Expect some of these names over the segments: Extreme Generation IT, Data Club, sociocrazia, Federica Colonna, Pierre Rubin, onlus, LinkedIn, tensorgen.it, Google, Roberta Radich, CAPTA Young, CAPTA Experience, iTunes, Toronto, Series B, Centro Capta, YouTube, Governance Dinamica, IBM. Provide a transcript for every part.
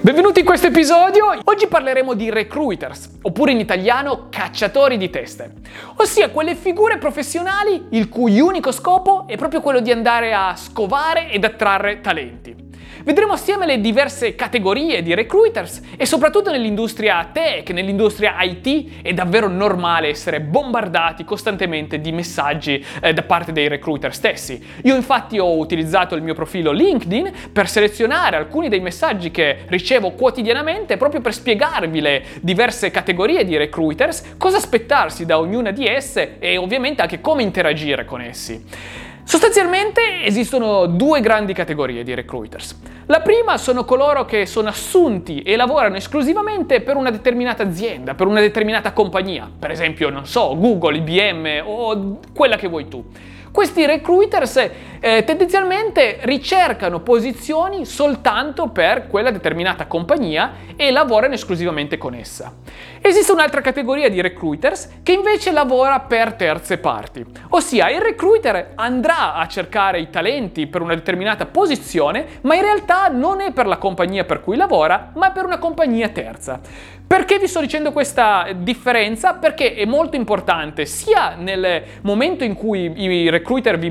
Benvenuti in questo episodio. Oggi parleremo di recruiters, oppure in italiano cacciatori di teste, ossia quelle figure professionali il cui unico scopo è proprio quello di andare a scovare ed attrarre talenti. Vedremo assieme le diverse categorie di recruiters e soprattutto nell'industria tech, nell'industria IT è davvero normale essere bombardati costantemente di messaggi da parte dei recruiter stessi. Io infatti ho utilizzato il mio profilo LinkedIn per selezionare alcuni dei messaggi che ricevo quotidianamente proprio per spiegarvi le diverse categorie di recruiters, cosa aspettarsi da ognuna di esse e ovviamente anche come interagire con essi. Sostanzialmente esistono due grandi categorie di recruiters. La prima sono coloro che sono assunti e lavorano esclusivamente per una determinata azienda, per una determinata compagnia, per esempio, non so, Google, IBM o quella che vuoi tu. Questi recruiters tendenzialmente ricercano posizioni soltanto per quella determinata compagnia e lavorano esclusivamente con essa. Esiste un'altra categoria di recruiters che invece lavora per terze parti, ossia il recruiter andrà a cercare i talenti per una determinata posizione, ma in realtà non è per la compagnia per cui lavora, ma per una compagnia terza. Perché vi sto dicendo questa differenza? Perché è molto importante sia nel momento in cui i recruiter vi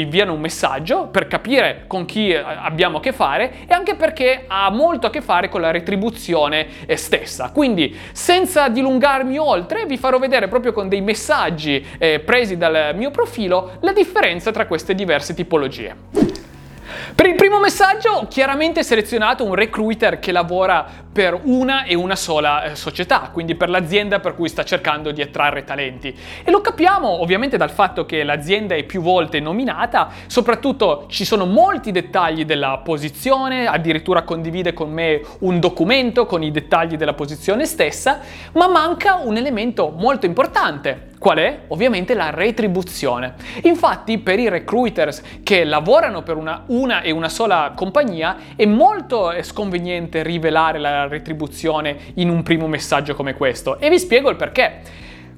inviano un messaggio per capire con chi abbiamo a che fare e anche perché ha molto a che fare con la retribuzione stessa. Quindi, senza dilungarmi oltre, vi farò vedere proprio con dei messaggi presi dal mio profilo la differenza tra queste diverse tipologie. Per il primo messaggio ho chiaramente selezionato un recruiter che lavora per una e una sola società, quindi per l'azienda per cui sta cercando di attrarre talenti. E lo capiamo ovviamente dal fatto che l'azienda è più volte nominata, soprattutto ci sono molti dettagli della posizione, addirittura condivide con me un documento con i dettagli della posizione stessa, ma manca un elemento molto importante. Qual è? Ovviamente la retribuzione. Infatti per i recruiters che lavorano per una e una sola compagnia è molto sconveniente rivelare la retribuzione in un primo messaggio come questo e vi spiego il perché.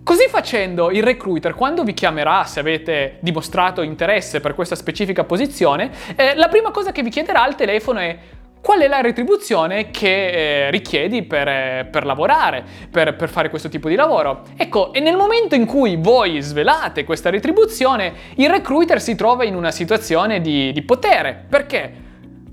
Così facendo il recruiter quando vi chiamerà, se avete dimostrato interesse per questa specifica posizione, la prima cosa che vi chiederà al telefono è: qual è la retribuzione che richiedi per lavorare, per fare questo tipo di lavoro? Ecco, e nel momento in cui voi svelate questa retribuzione, il recruiter si trova in una situazione di potere. Perché?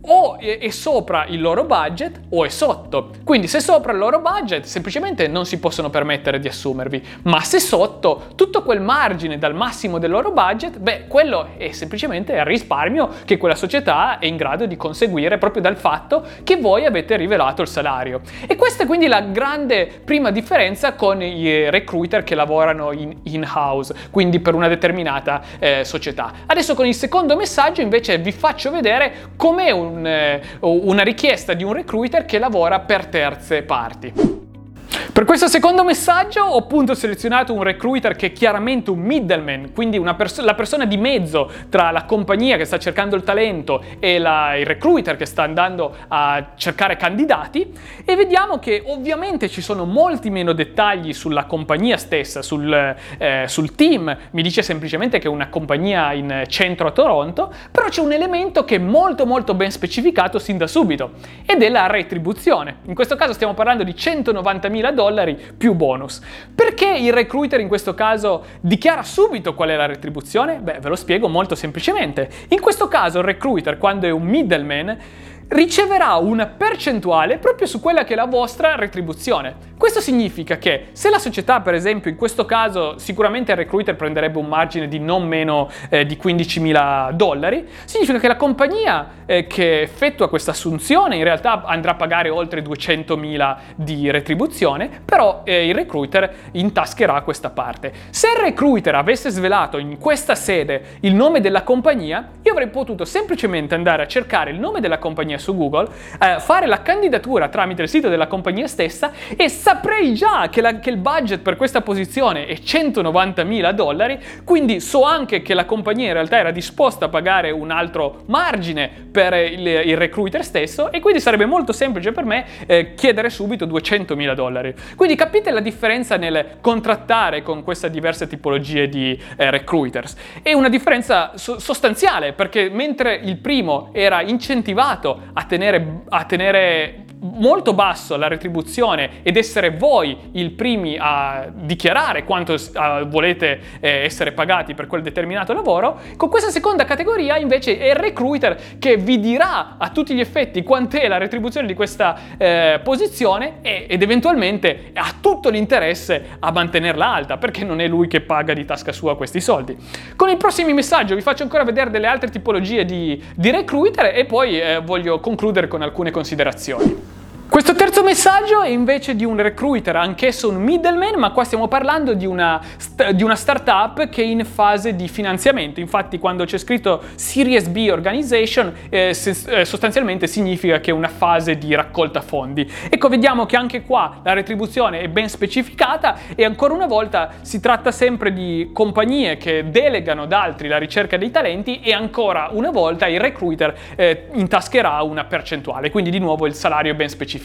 O è sopra il loro budget o è sotto. Quindi se sopra il loro budget semplicemente non si possono permettere di assumervi, ma se sotto tutto quel margine dal massimo del loro budget, beh, quello è semplicemente il risparmio che quella società è in grado di conseguire proprio dal fatto che voi avete rivelato il salario. E questa è quindi la grande prima differenza con i recruiter che lavorano in-house, quindi per una determinata società. Adesso con il secondo messaggio invece vi faccio vedere com'è una richiesta di un recruiter che lavora per terze parti. Per questo secondo messaggio ho appunto selezionato un recruiter che è chiaramente un middleman, quindi la persona di mezzo tra la compagnia che sta cercando il talento e il recruiter che sta andando a cercare candidati, e vediamo che ovviamente ci sono molti meno dettagli sulla compagnia stessa, sul team. Mi dice semplicemente che è una compagnia in centro a Toronto, però c'è un elemento che è molto molto ben specificato sin da subito ed è la retribuzione. In questo caso stiamo parlando di $190,000 più bonus. Perché il recruiter in questo caso dichiara subito qual è la retribuzione? Beh, ve lo spiego molto semplicemente. In questo caso il recruiter, quando è un middleman, riceverà una percentuale proprio su quella che è la vostra retribuzione. Questo significa che se la società, per esempio, in questo caso sicuramente il recruiter prenderebbe un margine di non meno di $15,000, significa che la compagnia che effettua questa assunzione in realtà andrà a pagare oltre $200,000 di retribuzione, però il recruiter intascherà questa parte. Se il recruiter avesse svelato in questa sede il nome della compagnia, io avrei potuto semplicemente andare a cercare il nome della compagnia su Google, fare la candidatura tramite il sito della compagnia stessa e sapere saprei già che il budget per questa posizione è $190.000, quindi so anche che la compagnia in realtà era disposta a pagare un altro margine per il recruiter stesso, e quindi sarebbe molto semplice per me chiedere subito $200.000. Quindi capite la differenza nel contrattare con queste diverse tipologie di recruiters. È una differenza sostanziale, perché mentre il primo era incentivato a tenere molto basso la retribuzione ed essere voi i primi a dichiarare quanto volete essere pagati per quel determinato lavoro, con questa seconda categoria invece è il recruiter che vi dirà a tutti gli effetti quant'è la retribuzione di questa posizione ed eventualmente ha tutto l'interesse a mantenerla alta, perché non è lui che paga di tasca sua questi soldi. Con i prossimi messaggi vi faccio ancora vedere delle altre tipologie di recruiter e poi voglio concludere con alcune considerazioni. Questo terzo messaggio è invece di un recruiter, anch'esso un middleman, ma qua stiamo parlando di una startup che è in fase di finanziamento. Infatti quando c'è scritto Series B Organization sostanzialmente significa che è una fase di raccolta fondi. Ecco, vediamo che anche qua la retribuzione è ben specificata e ancora una volta si tratta sempre di compagnie che delegano ad altri la ricerca dei talenti e ancora una volta il recruiter intascherà una percentuale, quindi di nuovo il salario è ben specificato.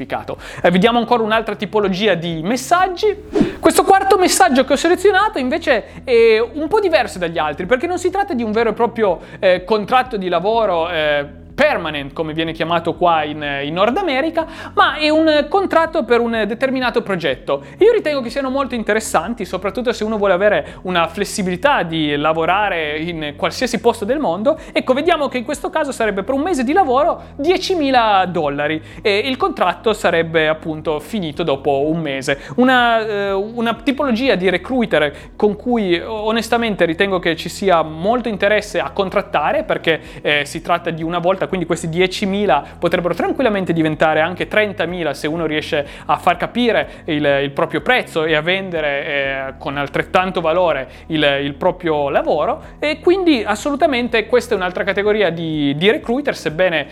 Vediamo ancora un'altra tipologia di messaggi. Questo quarto messaggio che ho selezionato invece è un po' diverso dagli altri, perché non si tratta di un vero e proprio contratto di lavoro permanent, come viene chiamato qua in Nord America, ma è un contratto per un determinato progetto. Io ritengo che siano molto interessanti, soprattutto se uno vuole avere una flessibilità di lavorare in qualsiasi posto del mondo. Ecco, vediamo che in questo caso sarebbe per un mese di lavoro $10.000 e il contratto sarebbe appunto finito dopo un mese. Una tipologia di recruiter con cui onestamente ritengo che ci sia molto interesse a contrattare, perché si tratta di una volta. Quindi questi 10.000 potrebbero tranquillamente diventare anche 30.000 se uno riesce a far capire il proprio prezzo e a vendere con altrettanto valore il proprio lavoro, e quindi assolutamente questa è un'altra categoria di recruiter, sebbene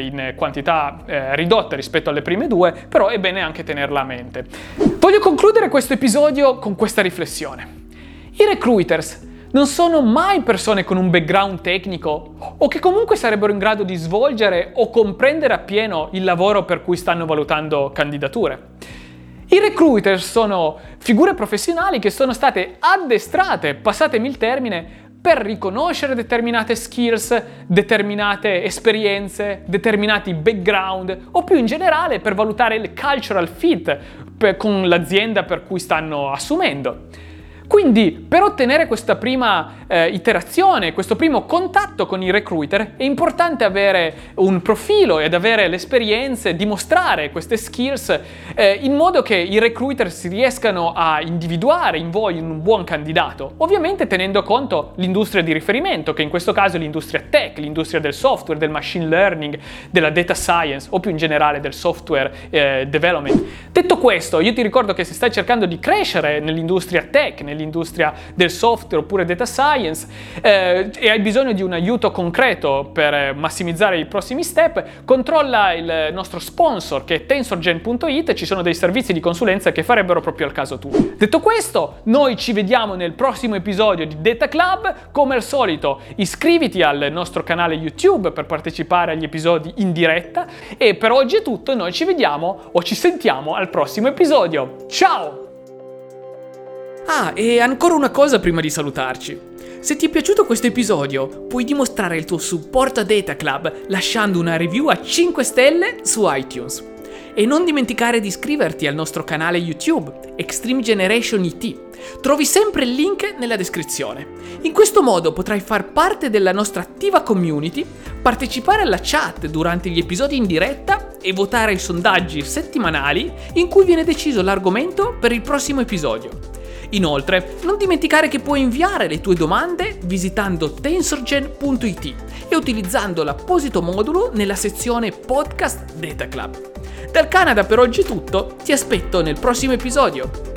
in quantità ridotta rispetto alle prime due, però è bene anche tenerla a mente. Voglio concludere questo episodio con questa riflessione. I recruiters non sono mai persone con un background tecnico o che comunque sarebbero in grado di svolgere o comprendere appieno il lavoro per cui stanno valutando candidature. I recruiter sono figure professionali che sono state addestrate, passatemi il termine, per riconoscere determinate skills, determinate esperienze, determinati background, o più in generale per valutare il cultural fit con l'azienda per cui stanno assumendo. Quindi per ottenere questa prima iterazione, questo primo contatto con i recruiter, è importante avere un profilo ed avere le esperienze, dimostrare queste skills in modo che i recruiter si riescano a individuare in voi un buon candidato, ovviamente tenendo conto l'industria di riferimento, che in questo caso è l'industria tech, l'industria del software, del machine learning, della data science o più in generale del software development. Detto questo, io ti ricordo che se stai cercando di crescere nell'industria tech, l'industria del software oppure data science e hai bisogno di un aiuto concreto per massimizzare i prossimi step, controlla il nostro sponsor che è tensorgen.it, ci sono dei servizi di consulenza che farebbero proprio al caso tuo. Detto questo, noi ci vediamo nel prossimo episodio di Data Club. Come al solito iscriviti al nostro canale YouTube per partecipare agli episodi in diretta, e per oggi è tutto. Noi ci vediamo o ci sentiamo al prossimo episodio. Ciao! Ah, e ancora una cosa prima di salutarci. Se ti è piaciuto questo episodio, puoi dimostrare il tuo supporto a Data Club lasciando una review a 5 stelle su iTunes. E non dimenticare di iscriverti al nostro canale YouTube, Extreme Generation IT. Trovi sempre il link nella descrizione. In questo modo potrai far parte della nostra attiva community, partecipare alla chat durante gli episodi in diretta e votare ai sondaggi settimanali in cui viene deciso l'argomento per il prossimo episodio. Inoltre, non dimenticare che puoi inviare le tue domande visitando tensorgen.it e utilizzando l'apposito modulo nella sezione Podcast Data Club. Dal Canada per oggi è tutto, ti aspetto nel prossimo episodio.